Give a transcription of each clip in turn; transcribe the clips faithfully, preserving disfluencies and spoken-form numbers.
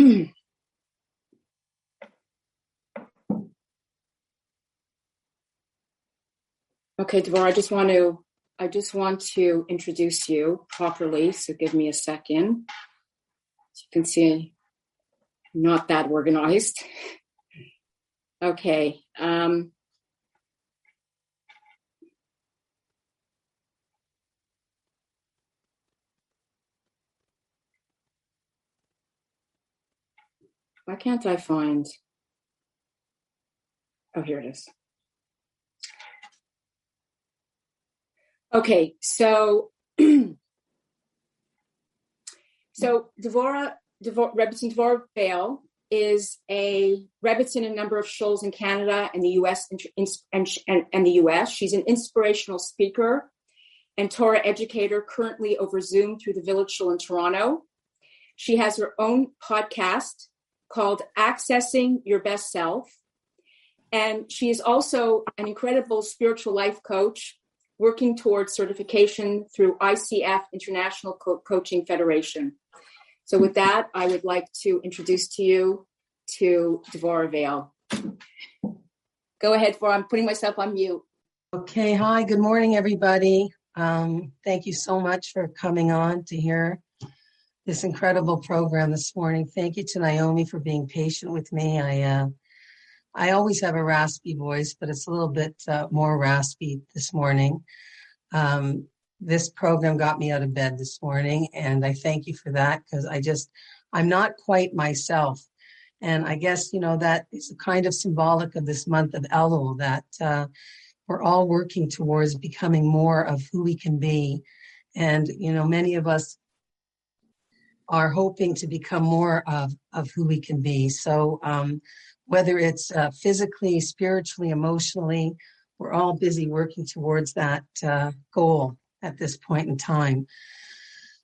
Okay, Devorah, I just want to I just want to introduce you properly, so give me a second. As you can see, I'm not that organized. Okay. Um, why can't I find? Oh, here it is. Okay, so so Devora, Devora, Rebbetzin Devorah Bale is a Rebbetzin in a number of shuls in Canada and the U S and, and, and the U S She's an inspirational speaker and Torah educator, currently over Zoom through the Village Shul in Toronto. She has her own podcast called Accessing Your Best Self, and she is also an incredible spiritual life coach, working towards certification through I C F International Co- Coaching Federation. So with that, I would like to introduce to you to Devora Vale. Go ahead, Devora. I'm putting myself on mute. Okay. Hi. Good morning, everybody. Um, thank you so much for coming on to hear this incredible program this morning. Thank you to Naomi for being patient with me. I, uh, I always have a raspy voice, but it's a little bit uh, more raspy this morning. Um, this program got me out of bed this morning, and I thank you for that, because I just, I'm not quite myself. And I guess, you know, that is kind of symbolic of this month of Elul, that uh, we're all working towards becoming more of who we can be. And, you know, many of us are hoping to become more of, of who we can be. So, um, whether it's uh, physically, spiritually, emotionally, we're all busy working towards that uh, goal at this point in time.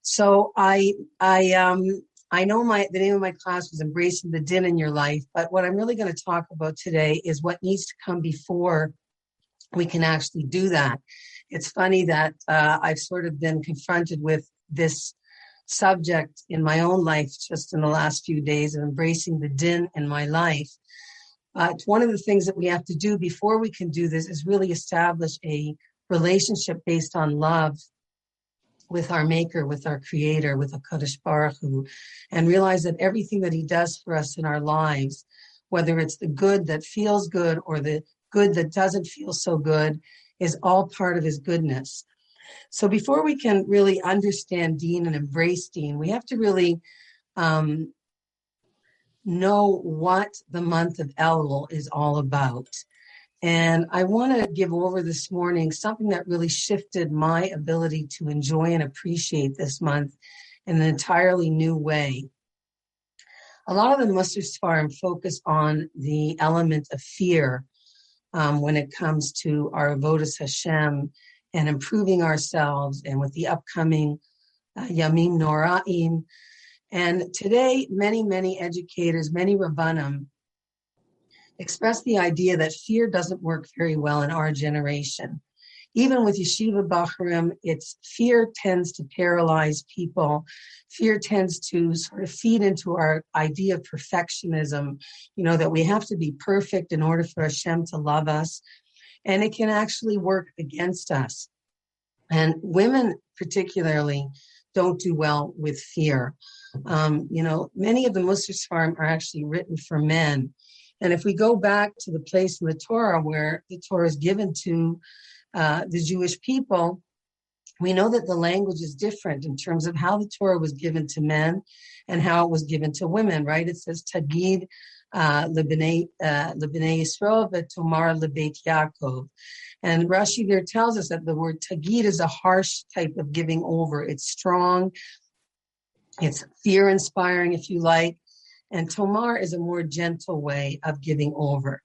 So I I um, I know my the name of my class was Embracing the Din in Your Life, but what I'm really going to talk about today is what needs to come before we can actually do that. It's funny that uh, I've sort of been confronted with this subject in my own life just in the last few days of embracing the din in my life. Uh, it's one of the things that we have to do before we can do this is really establish a relationship based on love with our maker, with our creator, with HaKadosh Baruch Hu, and realize that everything that he does for us in our lives, whether it's the good that feels good or the good that doesn't feel so good, is all part of his goodness. So before we can really understand Din and embrace Din, we have to really um, know what the month of Elul is all about. And I want to give over this morning something that really shifted my ability to enjoy and appreciate this month in an entirely new way. A lot of the Mussar Sfarim focus on the element of fear um, when it comes to our Avodas Hashem and improving ourselves, and with the upcoming uh, Yamim Noraim. And today, many, many educators, many Rabbanim express the idea that fear doesn't work very well in our generation. Even with Yeshiva Bacharim, it's fear tends to paralyze people. Fear tends to sort of feed into our idea of perfectionism, you know, that we have to be perfect in order for Hashem to love us. And it can actually work against us. And women particularly don't do well with fear. Um, you know, many of the Mussar Sfarim are actually written for men. And if we go back to the place in the Torah where the Torah is given to uh, the Jewish people, we know that the language is different in terms of how the Torah was given to men and how it was given to women, right? It says, Tagid Uh, Lebnei uh, Yisrael, but Tomar Lebeit Yaakov. And Rashi there tells us that the word tagid is a harsh type of giving over. It's strong, it's fear-inspiring, if you like. And Tomar is a more gentle way of giving over.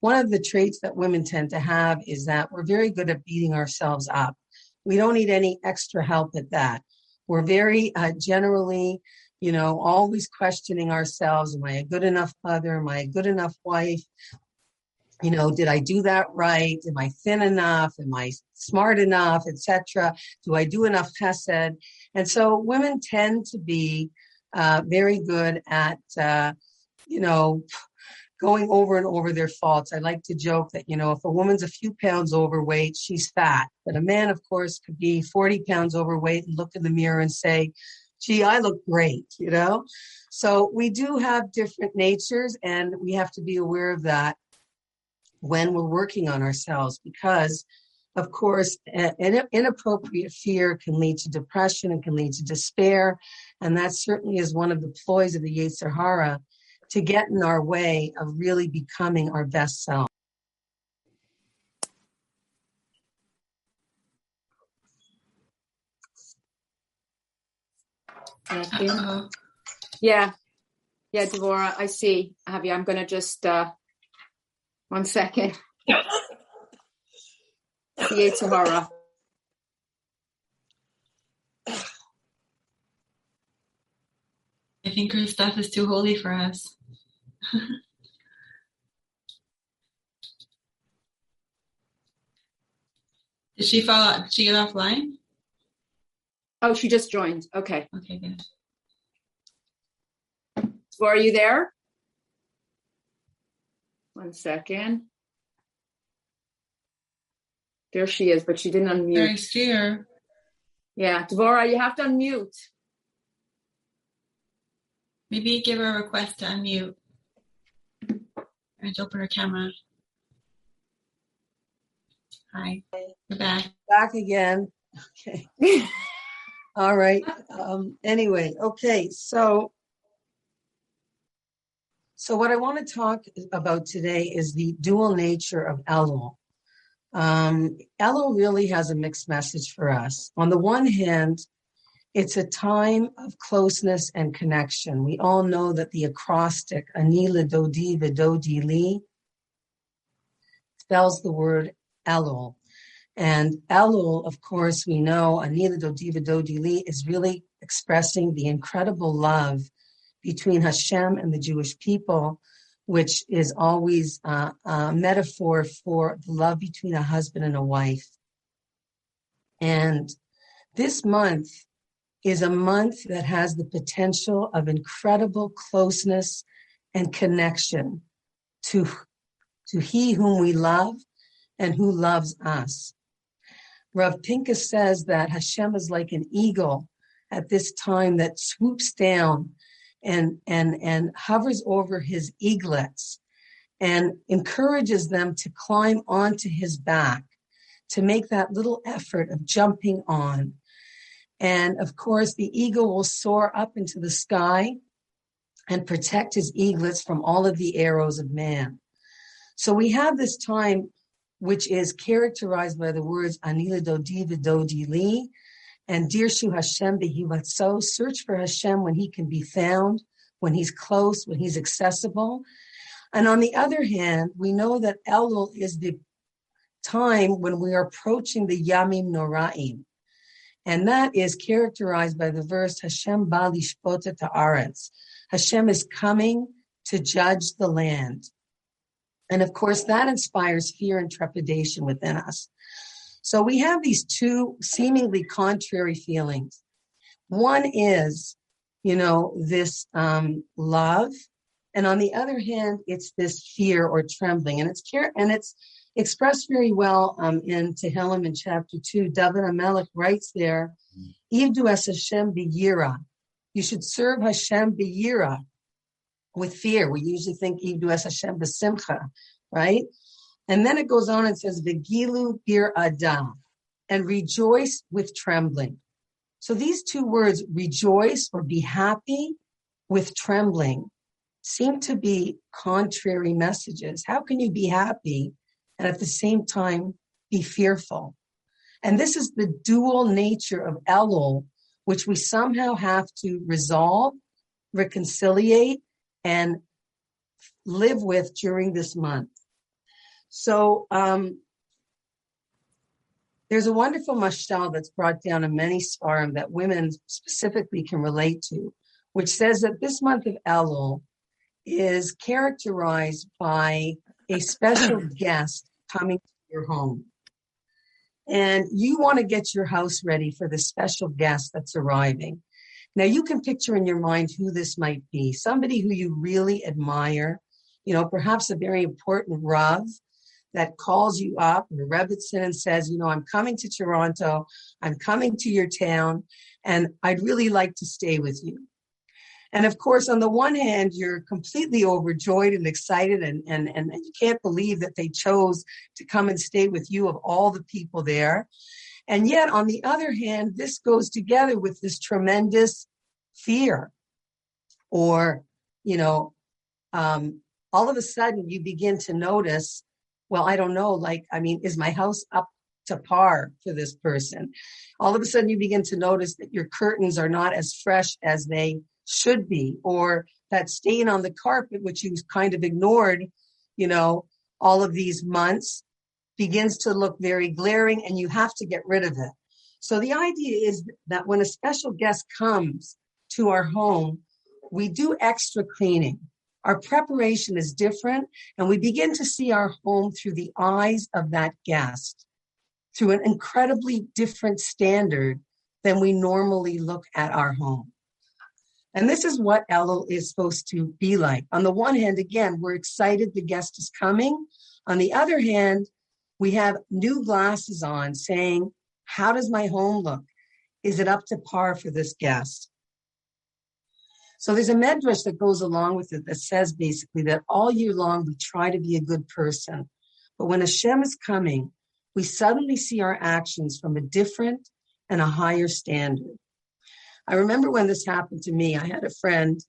One of the traits that women tend to have is that we're very good at beating ourselves up. We don't need any extra help at that. We're very uh, generally... You know, always questioning ourselves, am I a good enough mother? Am I a good enough wife? You know, did I do that right? Am I thin enough? Am I smart enough, et cetera? Do I do enough chesed? And so women tend to be uh, very good at, uh, you know, going over and over their faults. I like to joke that, you know, if a woman's a few pounds overweight, she's fat. But a man, of course, could be forty pounds overweight and look in the mirror and say, gee, I look great, you know? So we do have different natures, and we have to be aware of that when we're working on ourselves, because, of course, an inappropriate fear can lead to depression and can lead to despair. And that certainly is one of the ploys of the Yetzer Hara to get in our way of really becoming our best self. Thank you. Uh-huh. Yeah. Yeah, Devorah, I see. Javi, I'm going to just, uh, one second. Yetzer Hara. I think her stuff is too holy for us. Did she fall out? Did she get offline? Oh, she just joined. Okay. Okay, good. So are you there? One second. There she is, but she didn't unmute. Very clear. Yeah, Devorah, you have to unmute. Maybe give her a request to unmute and open her camera. Hi, you're back. Back again. Okay. All right. Um, anyway, okay. So, so what I want to talk about today is the dual nature of Elul. Um, Elul really has a mixed message for us. On the one hand, it's a time of closeness and connection. We all know that the acrostic, Ani L'Dodi V'Dodi Li, spells the word Elul. And Elul, of course, we know, Ani L'Dodi V'Dodi Li, is really expressing the incredible love between Hashem and the Jewish people, which is always a, a metaphor for the love between a husband and a wife. And this month is a month that has the potential of incredible closeness and connection to, to he whom we love and who loves us. Rav Pinkus says that Hashem is like an eagle at this time that swoops down and, and, and hovers over his eaglets and encourages them to climb onto his back, to make that little effort of jumping on. And of course, the eagle will soar up into the sky and protect his eaglets from all of the arrows of man. So we have this time, which is characterized by the words, Ani L'Dodi V'Dodi Li, and Dirshu Hashem B'Hivatso, search for Hashem when he can be found, when he's close, when he's accessible. And on the other hand, we know that Elul is the time when we are approaching the Yamim Noraim. And that is characterized by the verse, Hashem ba lishpot et haaretz. Hashem is coming to judge the land. And of course, that inspires fear and trepidation within us. So we have these two seemingly contrary feelings. One is, you know, this um, love. And on the other hand, it's this fear or trembling. And it's care, and it's expressed very well um, in Tehillim in chapter two. David HaMelech writes there, Yivdu es Hashem b'yira. You should serve Hashem b'yira, with fear. We usually think Yivdu es Hashem b'simcha, right? And then it goes on and says, V'gilu bir adam, and rejoice with trembling. So these two words, rejoice or be happy with trembling, seem to be contrary messages. How can you be happy and at the same time be fearful? And this is the dual nature of Elul, which we somehow have to resolve, reconciliate, and live with during this month. So um, there's a wonderful mashal that's brought down in many Sfarim that women specifically can relate to, which says that this month of Elul is characterized by a special guest coming to your home. And you want to get your house ready for the special guest that's arriving. Now you can picture in your mind who this might be, somebody who you really admire, you know, perhaps a very important Rav that calls you up, and Rebbetzin, and says, you know, I'm coming to Toronto, I'm coming to your town, and I'd really like to stay with you. And of course, on the one hand, you're completely overjoyed and excited, and, and, and you can't believe that they chose to come and stay with you of all the people there. And yet, on the other hand, this goes together with this tremendous fear, or, you know, um, all of a sudden you begin to notice, well, I don't know, like, I mean, is my house up to par for this person? All of a sudden you begin to notice that your curtains are not as fresh as they should be, or that stain on the carpet, which you kind of ignored, you know, all of these months, begins to look very glaring, and you have to get rid of it. So the idea is that when a special guest comes to our home, we do extra cleaning. Our preparation is different, and we begin to see our home through the eyes of that guest, through an incredibly different standard than we normally look at our home. And this is what Elul is supposed to be like. On the one hand, again, we're excited the guest is coming. On the other hand, we have new glasses on saying, how does my home look? Is it up to par for this guest? So there's a medrash that goes along with it that says basically that all year long we try to be a good person. But when Hashem is coming, we suddenly see our actions from a different and a higher standard. I remember when this happened to me, I had a friend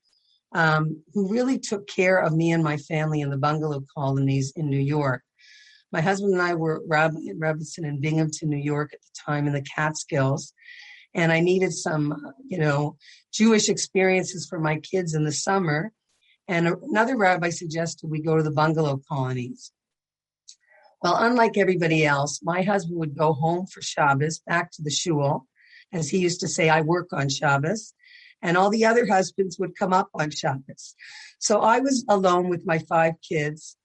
um, who really took care of me and my family in the bungalow colonies in New York. My husband and I were rabbi at Rebbetzin in Binghamton, New York at the time in the Catskills. And I needed some, you know, Jewish experiences for my kids in the summer. And another rabbi suggested we go to the bungalow colonies. Well, unlike everybody else, my husband would go home for Shabbos, back to the shul. As he used to say, I work on Shabbos, and all the other husbands would come up on Shabbos. So I was alone with my five kids,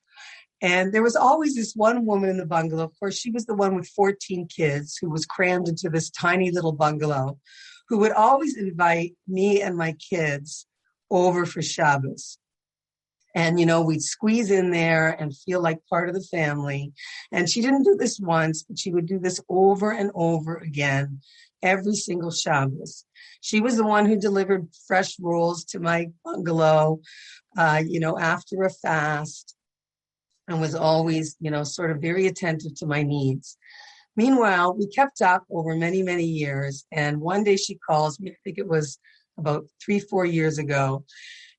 and there was always this one woman in the bungalow. Of course, she was the one with fourteen kids who was crammed into this tiny little bungalow, who would always invite me and my kids over for Shabbos. And, you know, we'd squeeze in there and feel like part of the family. And she didn't do this once, but she would do this over and over again every single Shabbos. She was the one who delivered fresh rolls to my bungalow, uh, you know, after a fast, and was always, you know, sort of very attentive to my needs. Meanwhile, we kept up over many, many years. And one day she calls me, I think it was about three, four years ago.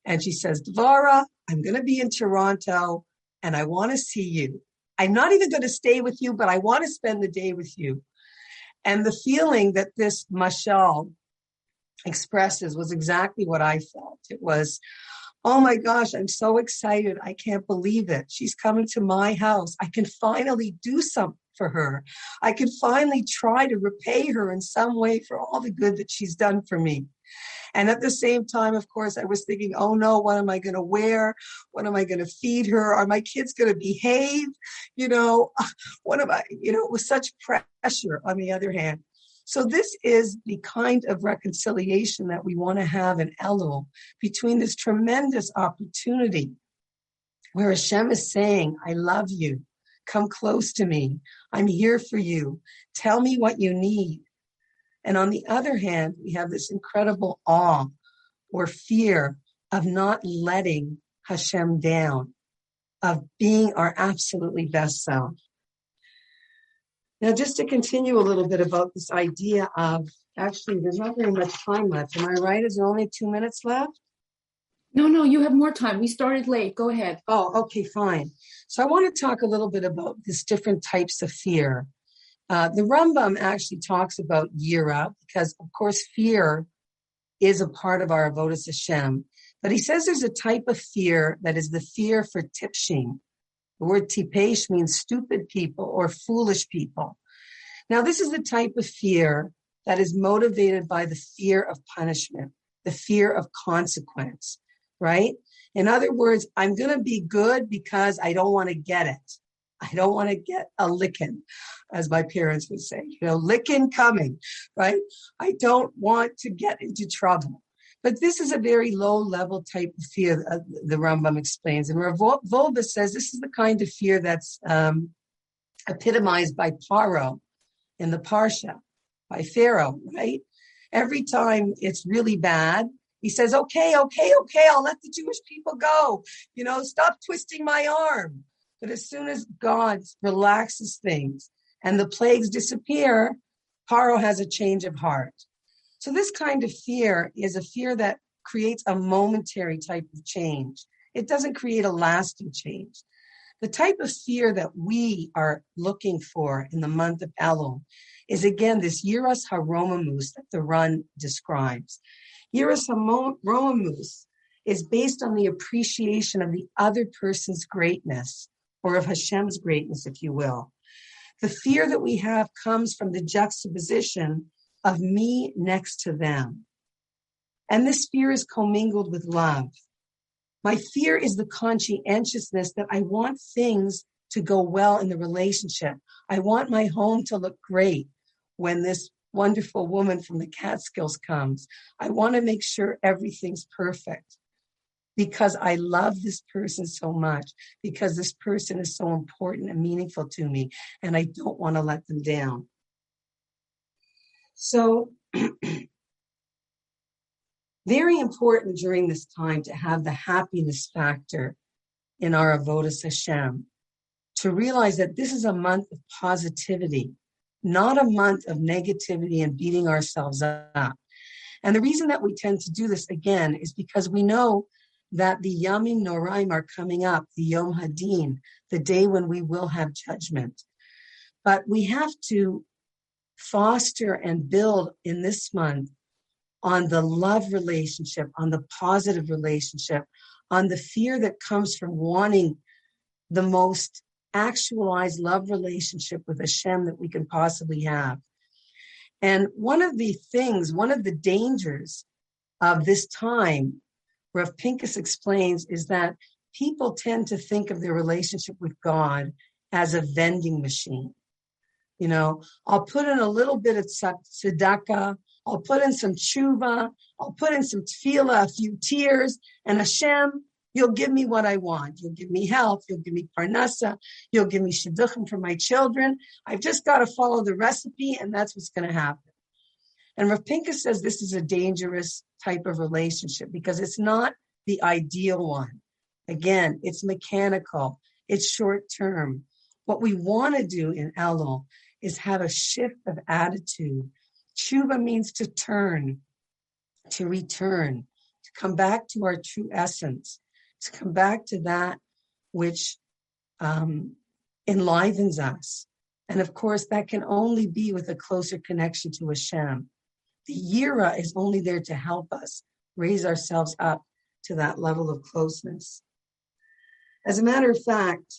And she says, Devora, I'm going to be in Toronto and I want to see you. I'm not even going to stay with you, but I want to spend the day with you. And the feeling that this mashal expresses was exactly what I felt. It was, oh my gosh, I'm so excited. I can't believe it. She's coming to my house. I can finally do something for her. I can finally try to repay her in some way for all the good that she's done for me. And at the same time, of course, I was thinking, oh no, what am I going to wear? What am I going to feed her? Are my kids going to behave? You know, what am I, you know, it was such pressure on the other hand. So this is the kind of reconciliation that we want to have in Elul between this tremendous opportunity where Hashem is saying, I love you. Come close to me. I'm here for you. Tell me what you need. And on the other hand, we have this incredible awe or fear of not letting Hashem down, of being our absolutely best self. Now, just to continue a little bit about this idea of, actually, there's not very much time left. Am I right? Is there only two minutes left? No, no, you have more time. We started late. Go ahead. Oh, okay, fine. So I want to talk a little bit about these different types of fear. Uh, the Rambam actually talks about yira because, of course, fear is a part of our avodas Hashem. But he says there's a type of fear that is the fear for tipshing. The word tipesh means stupid people or foolish people. Now, this is the type of fear that is motivated by the fear of punishment, the fear of consequence, right? In other words, I'm going to be good because I don't want to get it. I don't want to get a licking, as my parents would say, you know, licking coming, right? I don't want to get into trouble. But this is a very low-level type of fear, uh, the Rambam explains. And Rav Volba says this is the kind of fear that's um, epitomized by Paro in the Parsha, by Pharaoh, right? Every time it's really bad, he says, okay, okay, okay, I'll let the Jewish people go. You know, stop twisting my arm. But as soon as God relaxes things and the plagues disappear, Paro has a change of heart. So this kind of fear is a fear that creates a momentary type of change. It doesn't create a lasting change. The type of fear that we are looking for in the month of Elul is, again, this Yiras Haromamus that the Ran describes. Yiras Haromamus is based on the appreciation of the other person's greatness, or of Hashem's greatness, if you will. The fear that we have comes from the juxtaposition of me next to them. And this fear is commingled with love. My fear is the conscientiousness that I want things to go well in the relationship. I want my home to look great when this wonderful woman from the Catskills comes. I want to make sure everything's perfect because I love this person so much, because this person is so important and meaningful to me, and I don't want to let them down. So very important during this time to have the happiness factor in our Avodas Hashem, to realize that this is a month of positivity, not a month of negativity and beating ourselves up. And the reason that we tend to do this, again, is because we know that the Yamim Noraim are coming up, the Yom Hadin, the day when we will have judgment. But we have to foster and build in this month on the love relationship, on the positive relationship, on the fear that comes from wanting the most actualized love relationship with Hashem that we can possibly have. And one of the things, one of the dangers of this time, Rav Pinkus explains, is that people tend to think of their relationship with God as a vending machine. You know, I'll put in a little bit of tzedakah, I'll put in some tshuva, I'll put in some tefillah, a few tears, and Hashem, you'll give me what I want. You'll give me health, you'll give me parnasa, you'll give me shidduchim for my children. I've just got to follow the recipe, and that's what's going to happen. And Rav Pinkus says this is a dangerous type of relationship because it's not the ideal one. Again, it's mechanical, it's short-term. What we want to do in Elul is have a shift of attitude. Tshuva means to turn, to return, to come back to our true essence, to come back to that which um, enlivens us. And of course, that can only be with a closer connection to Hashem. The Yira is only there to help us raise ourselves up to that level of closeness. As a matter of fact,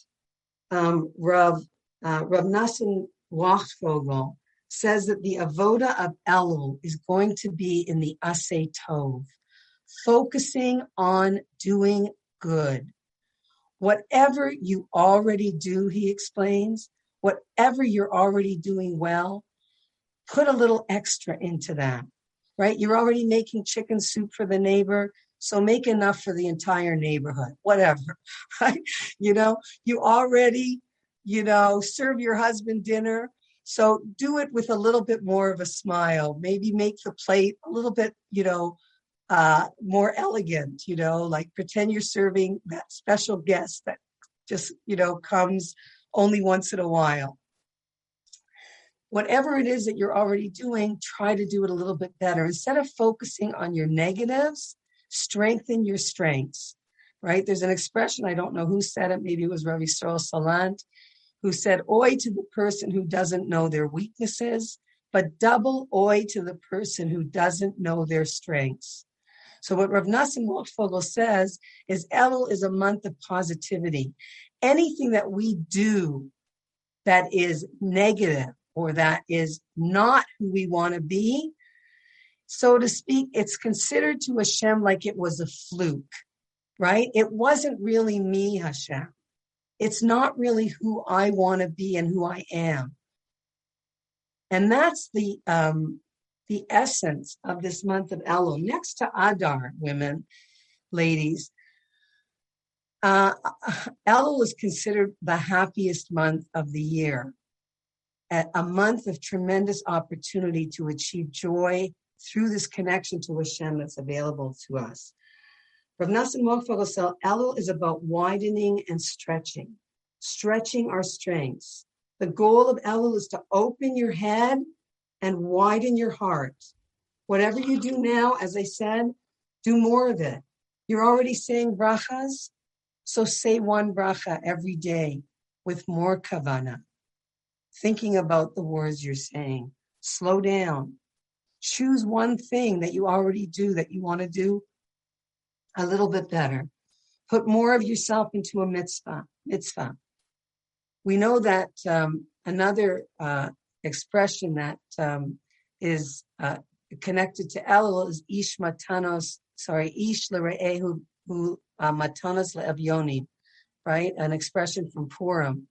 um, Rav, uh, Rav Nosson Wachtfogel says that the avoda of Elul is going to be in the Aseh Tov, focusing on doing good. Whatever you already do, he explains, whatever you're already doing well, put a little extra into that, right? You're already making chicken soup for the neighbor, so make enough for the entire neighborhood, whatever, right? You know, you already, you know, serve your husband dinner, so do it with a little bit more of a smile. Maybe make the plate a little bit, you know, uh, more elegant, you know, like pretend you're serving that special guest that just, you know, comes only once in a while. Whatever it is that you're already doing, try to do it a little bit better. Instead of focusing on your negatives, strengthen your strengths, right? There's an expression, I don't know who said it, maybe it was Rabbi Shmuel Salant, who said, oi to the person who doesn't know their weaknesses, but double oi to the person who doesn't know their strengths. So what Rav Nosson Wachtfogel says is Elul is a month of positivity. Anything that we do that is negative or that is not who we want to be, so to speak, it's considered to Hashem like it was a fluke, right? It wasn't really me, Hashem. It's not really who I want to be and who I am. And that's the um, the essence of this month of Elul, next to Adar, women, ladies. Uh, Elul is considered the happiest month of the year, a, a month of tremendous opportunity to achieve joy through this connection to Hashem that's available to us. Rav Nosson Wachtfogel said, Elul is about widening and stretching, stretching our strengths. The goal of Elul is to open your head and widen your heart. Whatever you do now, as I said, do more of it. You're already saying brachas, so say one bracha every day with more kavana. Thinking about the words you're saying. Slow down. Choose one thing that you already do that you want to do a little bit better. Put more of yourself into a mitzvah. mitzvah. We know that um, another uh, expression that um, is uh, connected to Elul is ish matanos, sorry, ish l're'ehu matanos le'avyoni, right? An expression from Purim.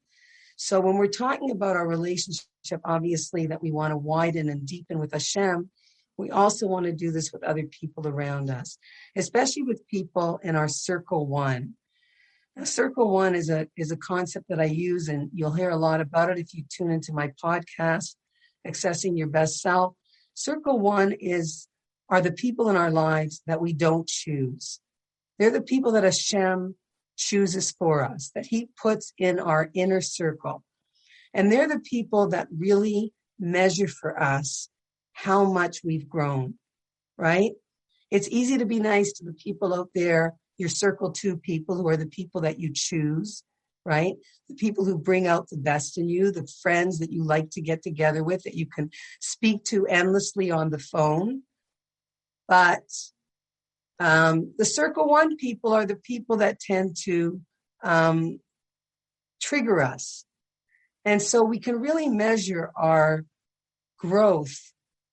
So when we're talking about our relationship, obviously, that we want to widen and deepen with Hashem, we also want to do this with other people around us, especially with people in our circle one. Now, circle one is a is a concept that I use, and you'll hear a lot about it if you tune into my podcast, Accessing Your Best Self. Circle one is are the people in our lives that we don't choose. They're the people that Hashem chooses for us, that He puts in our inner circle. And they're the people that really measure for us how much we've grown, right? It's easy to be nice to the people out there, your circle two people, who are the people that you choose, right? The people who bring out the best in you, the friends that you like to get together with, that you can speak to endlessly on the phone. But um, the circle one people are the people that tend to um, trigger us. And so we can really measure our growth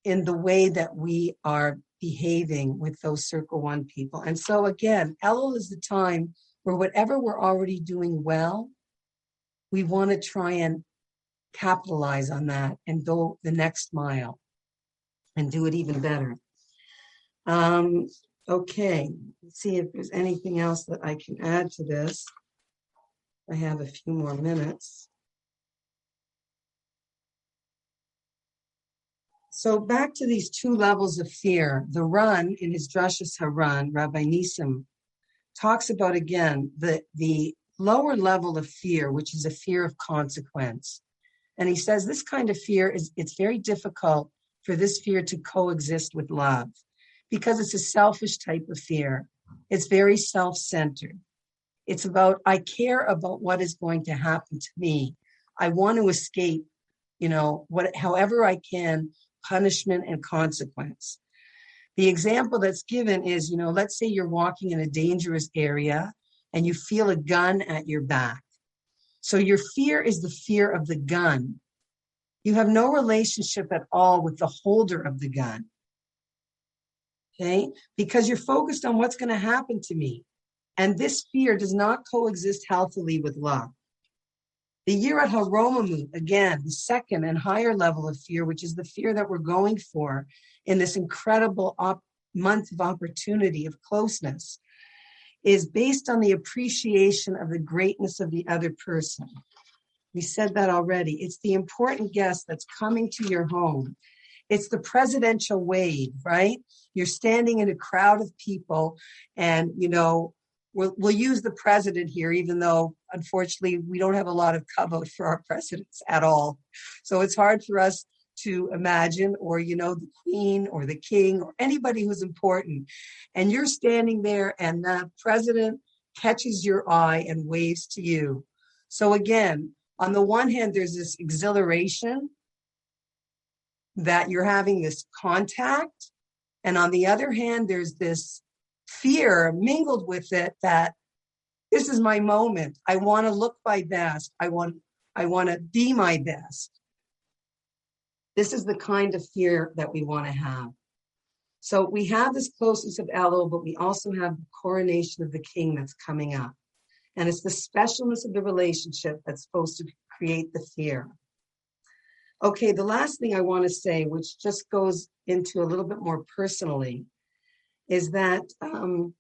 in the way that we are behaving with those circle one people. And so again, Elul is the time where whatever we're already doing well, we want to try and capitalize on that and go the next mile and do it even better. Um, okay, let's see if there's anything else that I can add to this. I have a few more minutes. So back to these two levels of fear. The Ran, in his Drashas Haran, Rabbi Nisim, talks about, again, the, the lower level of fear, which is a fear of consequence. And he says this kind of fear, is it's very difficult for this fear to coexist with love because it's a selfish type of fear. It's very self-centered. It's about, I care about what is going to happen to me. I want to escape, you know, what, however I can, punishment and consequence. The example that's given is, you know, let's say you're walking in a dangerous area and you feel a gun at your back. So your fear is the fear of the gun. You have no relationship at all with the holder of the gun. Okay? Because you're focused on what's going to happen to me. And this fear does not coexist healthily with love. The Yirat Haromamu, again, the second and higher level of fear, which is the fear that we're going for in this incredible op- month of opportunity, of closeness, is based on the appreciation of the greatness of the other person. We said that already. It's the important guest that's coming to your home. It's the presidential wave, right? You're standing in a crowd of people and, you know, We'll, we'll use the president here, even though, unfortunately, we don't have a lot of cover for our presidents at all. So it's hard for us to imagine, or, you know, the queen or the king or anybody who's important. And you're standing there and the president catches your eye and waves to you. So again, on the one hand, there's this exhilaration that you're having this contact. And on the other hand, there's this fear mingled with it that this is my moment. I want to look my best. I want, I want to be my best. This is the kind of fear that we want to have. So we have this closeness of Elul, but we also have the coronation of the king that's coming up. And it's the specialness of the relationship that's supposed to create the fear. Okay, the last thing I want to say, which just goes into a little bit more personally, is that um,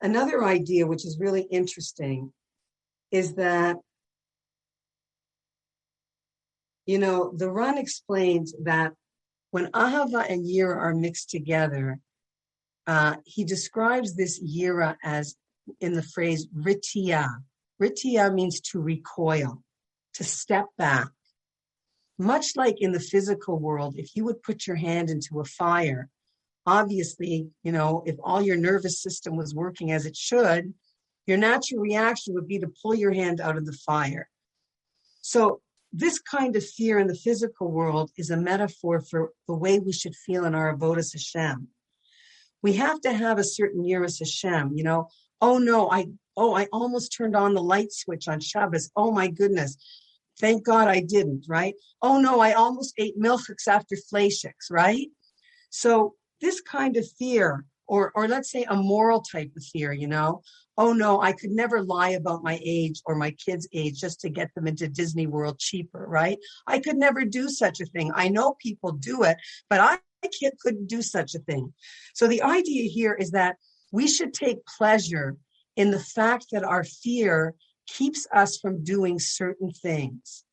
another idea which is really interesting is that, you know, the Ran explains that when Ahava and Yira are mixed together, uh, he describes this Yira as, in the phrase, Ritiyah. Ritiyah means to recoil, to step back. Much like in the physical world, if you would put your hand into a fire, obviously, you know, if all your nervous system was working as it should, your natural reaction would be to pull your hand out of the fire. So this kind of fear in the physical world is a metaphor for the way we should feel in our avodas Hashem. We have to have a certain yiras Hashem, you know, oh no, I, oh, I almost turned on the light switch on Shabbos. Oh my goodness. Thank God I didn't, right? Oh no, I almost ate milchiks after fleishiks, right? So this kind of fear, or or let's say a moral type of fear, you know, oh no, I could never lie about my age or my kids' age just to get them into Disney World cheaper, right? I could never do such a thing. I know people do it, but I, my kid couldn't do such a thing. So the idea here is that we should take pleasure in the fact that our fear keeps us from doing certain things.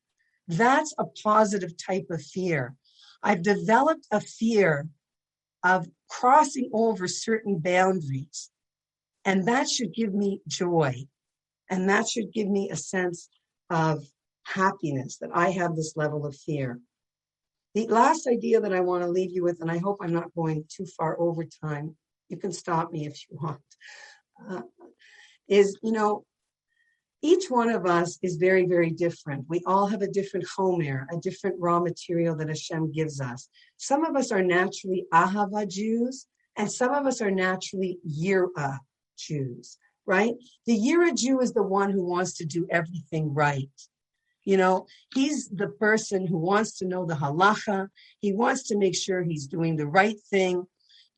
That's a positive type of fear. I've developed a fear of crossing over certain boundaries, and that should give me joy, and that should give me a sense of happiness that I have this level of fear. The last idea that I want to leave you with, and I hope I'm not going too far over time, you can stop me if you want, uh, is, you know, each one of us is very, very different. We all have a different chomer, a different raw material that Hashem gives us. Some of us are naturally Ahava Jews, and some of us are naturally Yira Jews, right? The Yira Jew is the one who wants to do everything right. You know, he's the person who wants to know the halacha. He wants to make sure he's doing the right thing.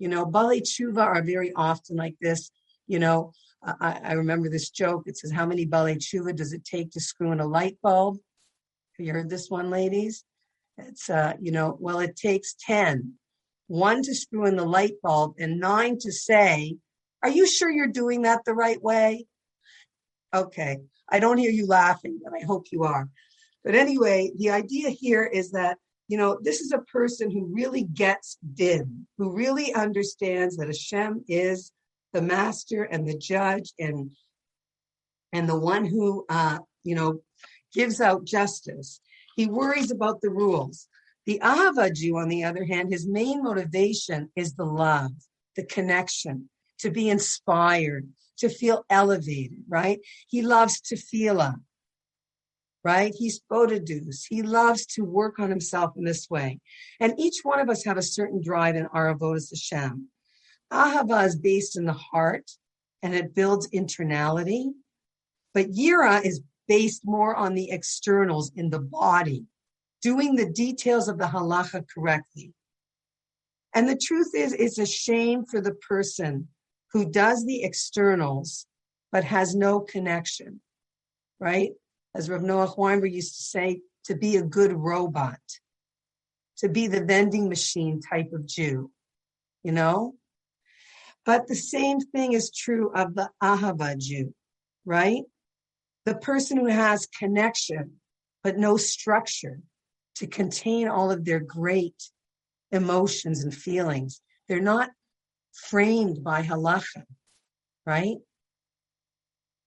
You know, Balei Tshuva are very often like this, you know. I, I remember this joke. It says, how many Balei Tshuva does it take to screw in a light bulb? Have you heard this one, ladies? It's, uh, you know, well, it takes ten. One to screw in the light bulb and nine to say, are you sure you're doing that the right way? Okay. I don't hear you laughing, but I hope you are. But anyway, the idea here is that, you know, this is a person who really gets din, who really understands that Hashem is the master and the judge and and the one who, uh, you know, gives out justice. He worries about the rules. The Ahava Jew, on the other hand, his main motivation is the love, the connection, to be inspired, to feel elevated, right? He loves tefillah, right? He's bodidus. He loves to work on himself in this way. And each one of us have a certain drive in our avodas Hashem. Ahava is based in the heart, and it builds internality. But Yira is based more on the externals in the body, doing the details of the halacha correctly. And the truth is, it's a shame for the person who does the externals but has no connection, right? As Rav Noach Weinberg used to say, to be a good robot, to be the vending machine type of Jew, you know? But the same thing is true of the Ahava Jew, right? The person who has connection, but no structure to contain all of their great emotions and feelings. They're not framed by halacha, right?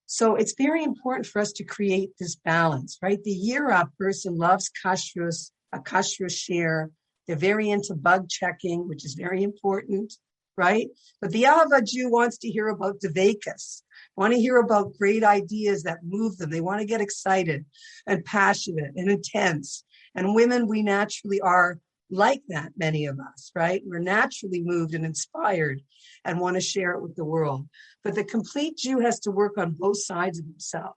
So it's very important for us to create this balance, right? The Yira person loves kashrus, a kashrus shir. They're very into bug checking, which is very important, right? But the Ahava Jew wants to hear about devekas, want to hear about great ideas that move them. They want to get excited and passionate and intense. And women, we naturally are like that, many of us, right? We're naturally moved and inspired and want to share it with the world. But the complete Jew has to work on both sides of himself.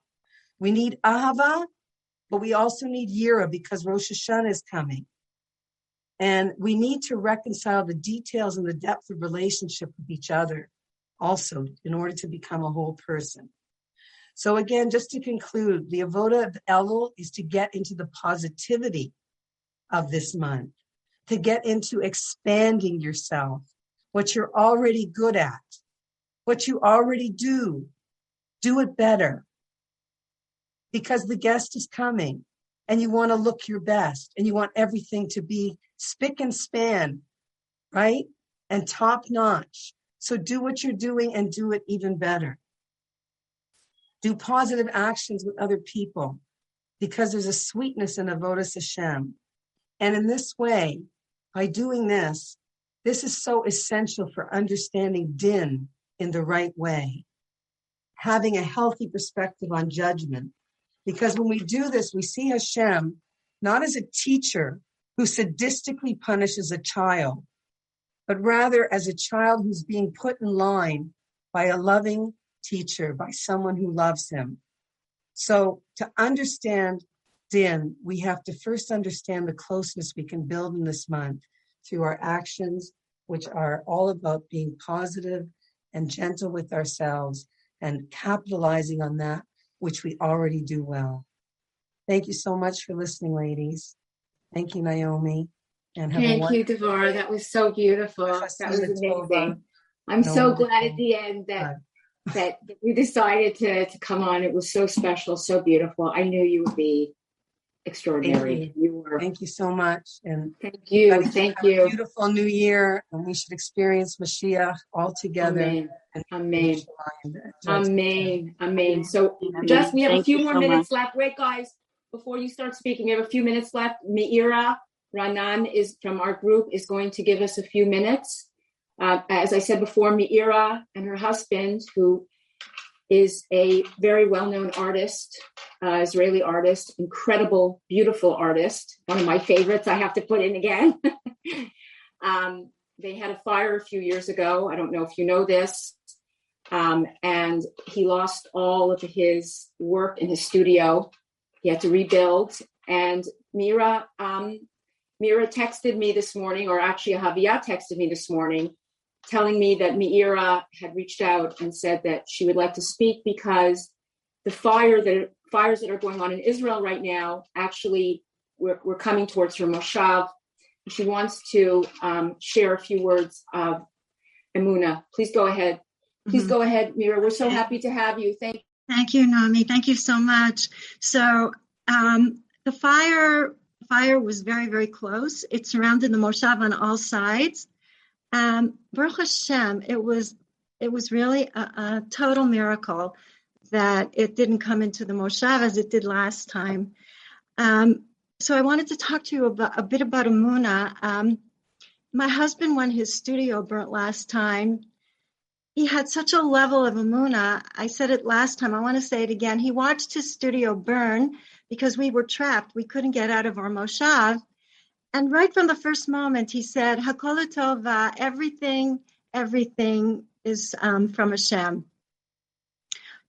We need Ahava, but we also need Yira because Rosh Hashanah is coming. And we need to reconcile the details and the depth of relationship with each other also in order to become a whole person. So again, just to conclude, the Avoda of Elul is to get into the positivity of this month, to get into expanding yourself, what you're already good at, what you already do, do it better. Because the guest is coming and you want to look your best and you want everything to be spick and span, right? And top notch. So do what you're doing and do it even better. Do positive actions with other people because there's a sweetness in Avodas Hashem. And in this way, by doing this, this is so essential for understanding din in the right way, having a healthy perspective on judgment. Because when we do this, we see Hashem not as a teacher who sadistically punishes a child, but rather as a child who's being put in line by a loving teacher, by someone who loves him. So to understand din, we have to first understand the closeness we can build in this month through our actions, which are all about being positive and gentle with ourselves and capitalizing on that which we already do well. Thank you so much for listening, ladies. Thank you, Naomi. And have Thank a you, Devorah. That was so beautiful. That was amazing. I'm so glad at the end that that we decided to, to come on. It was so special, so beautiful. I knew you would be extraordinary. Thank you, you were. Thank you so much. And thank you. Thank, thank you. A beautiful new year. And we should experience Mashiach all together. Amen. Amen. Amen. Amen. So Amen. Just we have thank a few more so minutes much. Left. Wait, guys, before you start speaking, we have a few minutes left. Meira Ranan is from our group is going to give us a few minutes. Uh, as I said before, Meira and her husband, who is a very well-known artist, uh, Israeli artist, incredible, beautiful artist, one of my favorites I have to put in again. um, they had a fire a few years ago. I don't know if you know this. Um, and he lost all of his work in his studio. He had to rebuild. And Mira, um, Mira texted me this morning, or actually Havia texted me this morning, telling me that Meira had reached out and said that she would like to speak because the fire that fires that are going on in Israel right now, actually we're, we're coming towards her moshav. She wants to um, share a few words of Emuna. Please go ahead. Please mm-hmm. go ahead, Meira. We're so happy to have you. Thank you. Thank you, Naomi. Thank you so much. So um, the fire fire was very, very close. It surrounded the moshav on all sides. Um, Baruch Hashem, it was it was really a, a total miracle that it didn't come into the moshav as it did last time. Um, so I wanted to talk to you about, a bit about Emuna. Um, my husband, when his studio burnt last time, he had such a level of Emuna. I said it last time. I want to say it again. He watched his studio burn because we were trapped. We couldn't get out of our moshav. And right from the first moment, he said, "Hakol Tova, everything, everything is um, from Hashem."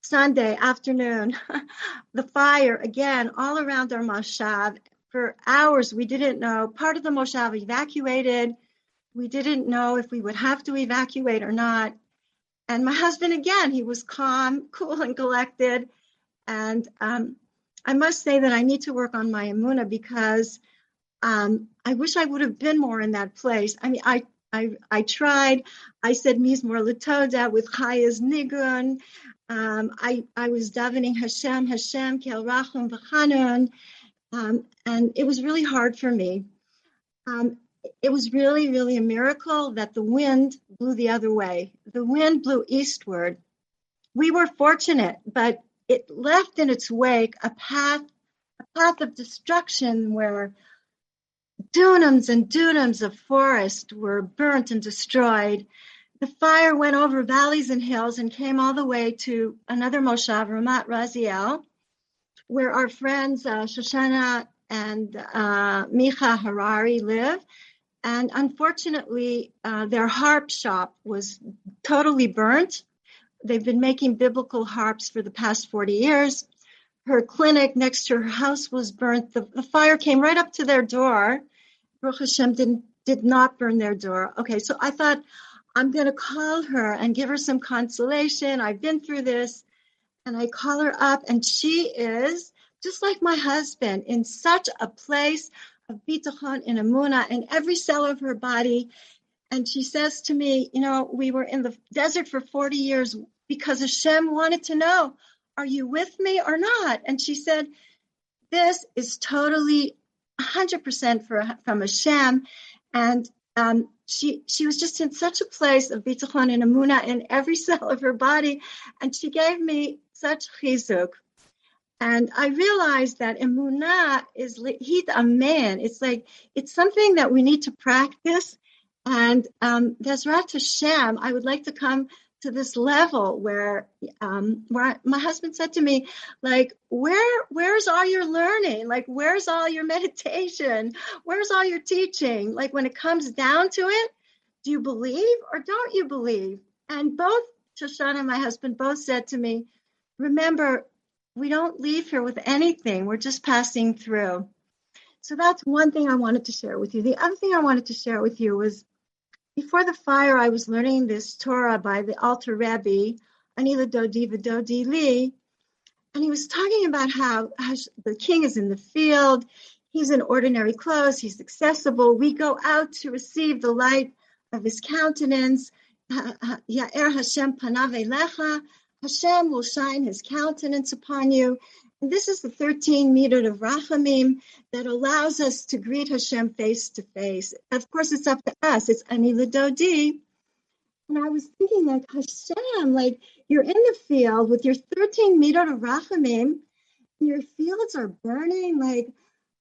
Sunday afternoon, the fire again all around our moshav for hours. We didn't know. Part of the moshav evacuated. We didn't know if we would have to evacuate or not. And my husband again, he was calm, cool, and collected. And um, I must say that I need to work on my Emuna because. Um, I wish I would have been more in that place. I mean, I I, I tried. I said Mizmor Latoda with Chaya's Nigun. Um, I I was davening Hashem, Hashem, Kel Rachum V'Chanun, um, and it was really hard for me. Um, it was really, really a miracle that the wind blew the other way. The wind blew eastward. We were fortunate, but it left in its wake a path, a path of destruction where dunams and dunams of forest were burnt and destroyed. The fire went over valleys and hills and came all the way to another moshav, Ramat Raziel, where our friends uh, Shoshana and uh, Micha Harari live. And unfortunately, uh, their harp shop was totally burnt. They've been making biblical harps for the past forty years. Her clinic next to her house was burnt. The, the fire came right up to their door. Baruch Hashem didn't, did not burn their door. Okay, so I thought, I'm going to call her and give her some consolation. I've been through this. And I call her up, and she is, just like my husband, in such a place of bitachon and emunah in every cell of her body. And she says to me, you know, we were in the desert for forty years because Hashem wanted to know, are you with me or not? And she said, this is totally one hundred percent for, from Hashem. And um, she she was just in such a place of bitachon and emunah in every cell of her body. And she gave me such chizuk. And I realized that emunah is lehit amen. It's like, it's something that we need to practice. And um, Bezrat Hashem, I would like to come to this level where, um, where I, my husband said to me, like, where, where's all your learning? Like, where's all your meditation? Where's all your teaching? Like, when it comes down to it, do you believe or don't you believe? And both Shoshana and my husband both said to me, remember, we don't leave here with anything. We're just passing through. So that's one thing I wanted to share with you. The other thing I wanted to share with you was, before the fire, I was learning this Torah by the Alter Rebbe, Anila Dodi V'Dodi Li, and he was talking about how, how the king is in the field, he's in ordinary clothes, he's accessible, we go out to receive the light of his countenance, Ya'er Hashem Panav Elecha, Hashem will shine his countenance upon you. And this is the thirteen mitot of Rachamim that allows us to greet Hashem face to face. Of course, it's up to us. It's ani l'dodi. And I was thinking, like, Hashem, like, you're in the field with your thirteen mitot of Rachamim, and your fields are burning. Like,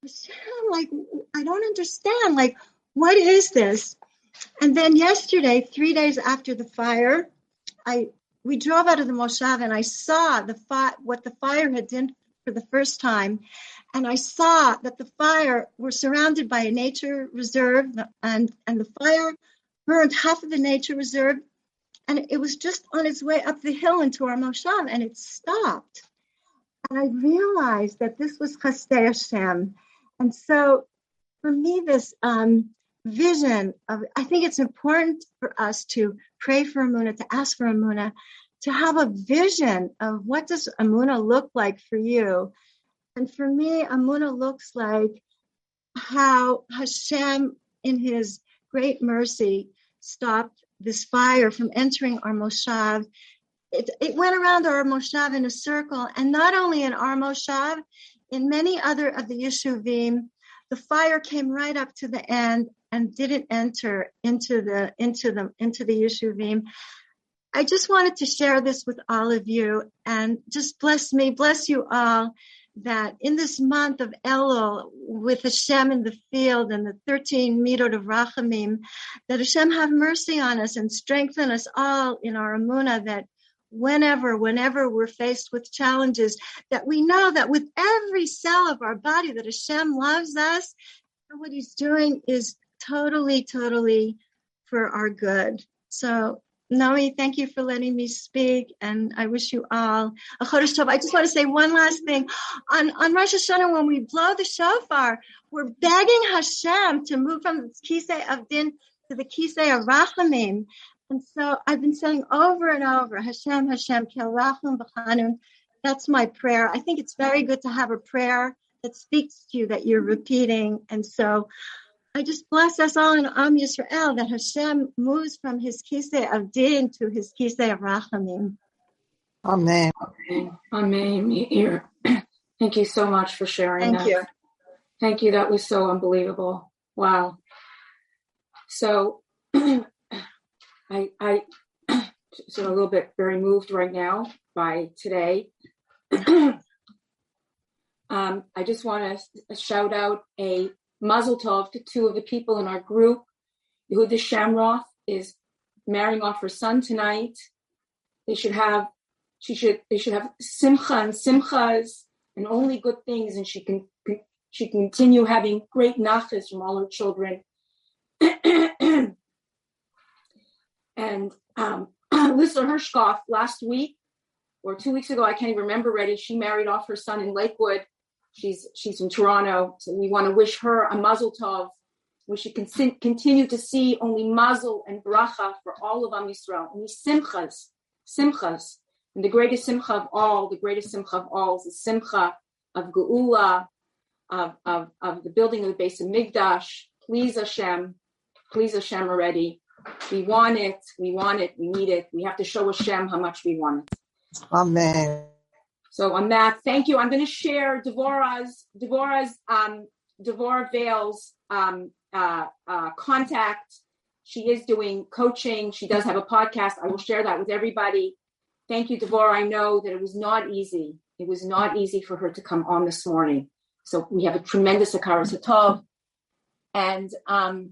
Hashem, like, I don't understand. Like, what is this? And then yesterday, three days after the fire, I we drove out of the Moshav, and I saw the fi- what the fire had done for the first time. And I saw that the fire were surrounded by a nature reserve, and, and the fire burned half of the nature reserve. And it was just on its way up the hill into our Moshav, and it stopped. And I realized that this was Chasdei Hashem. And so for me, this um, vision of, I think it's important for us to pray for Amunah, to ask for Amunah, to have a vision of what does Amunah look like for you. And for me, Amunah looks like how Hashem, in his great mercy, stopped this fire from entering our Moshav. It, it went around our Moshav in a circle, and not only in our Moshav, in many other of the Yeshuvim, the fire came right up to the end and didn't enter into the into the, into the Yeshuvim. I just wanted to share this with all of you, and just bless me, bless you all, that in this month of Elul, with Hashem in the field and the thirteen mitot of Rachamim, that Hashem have mercy on us and strengthen us all in our Amunah, that whenever, whenever we're faced with challenges, that we know that with every cell of our body that Hashem loves us, and what he's doing is totally, totally for our good. So, Naomi, thank you for letting me speak, and I wish you all a Chodesh Tov. I just want to say one last thing. On, on Rosh Hashanah, when we blow the shofar, we're begging Hashem to move from the Kisei of Din to the Kisei of Rachamim. And so I've been saying over and over, Hashem, Hashem, Kel Rachum B'Chanun. That's my prayer. I think it's very good to have a prayer that speaks to you, that you're repeating. And so I just bless us all in Am Yisrael that Hashem moves from his Kisei of Din to his Kisei of Rachamim. Amen. Amen. Amen. Thank you so much for sharing Thank that. Thank you. Thank you. That was so unbelievable. Wow. So I, I so a little bit very moved right now by today. um, I just want to shout out a Mazel Tov to two of the people in our group. Yehuda Shamroth is marrying off her son tonight. They should have, she should, they should have simcha and simchas and only good things, and she can, she can continue having great nachas from all her children. And um, Lisa Hershkov last week or two weeks ago, I can't even remember already. She married off her son in Lakewood. She's she's in Toronto, so we want to wish her a Mazel Tov. We should con- continue to see only Mazel and Bracha for all of Am Yisrael. Only Simchas, Simchas. And the greatest Simcha of all, the greatest Simcha of all is the Simcha of Geula, of, of, of the building of the base of Migdash. Please Hashem, please Hashem already. We want it, we want it, we need it. We have to show Hashem how much we want it. Amen. So on that, thank you. I'm going to share Devorah's, Devorah's, um, Devorah Vale's um, uh, uh, contact. She is doing coaching. She does have a podcast. I will share that with everybody. Thank you, Devorah. I know that it was not easy. It was not easy for her to come on this morning. So we have a tremendous Hakara Satov. And um,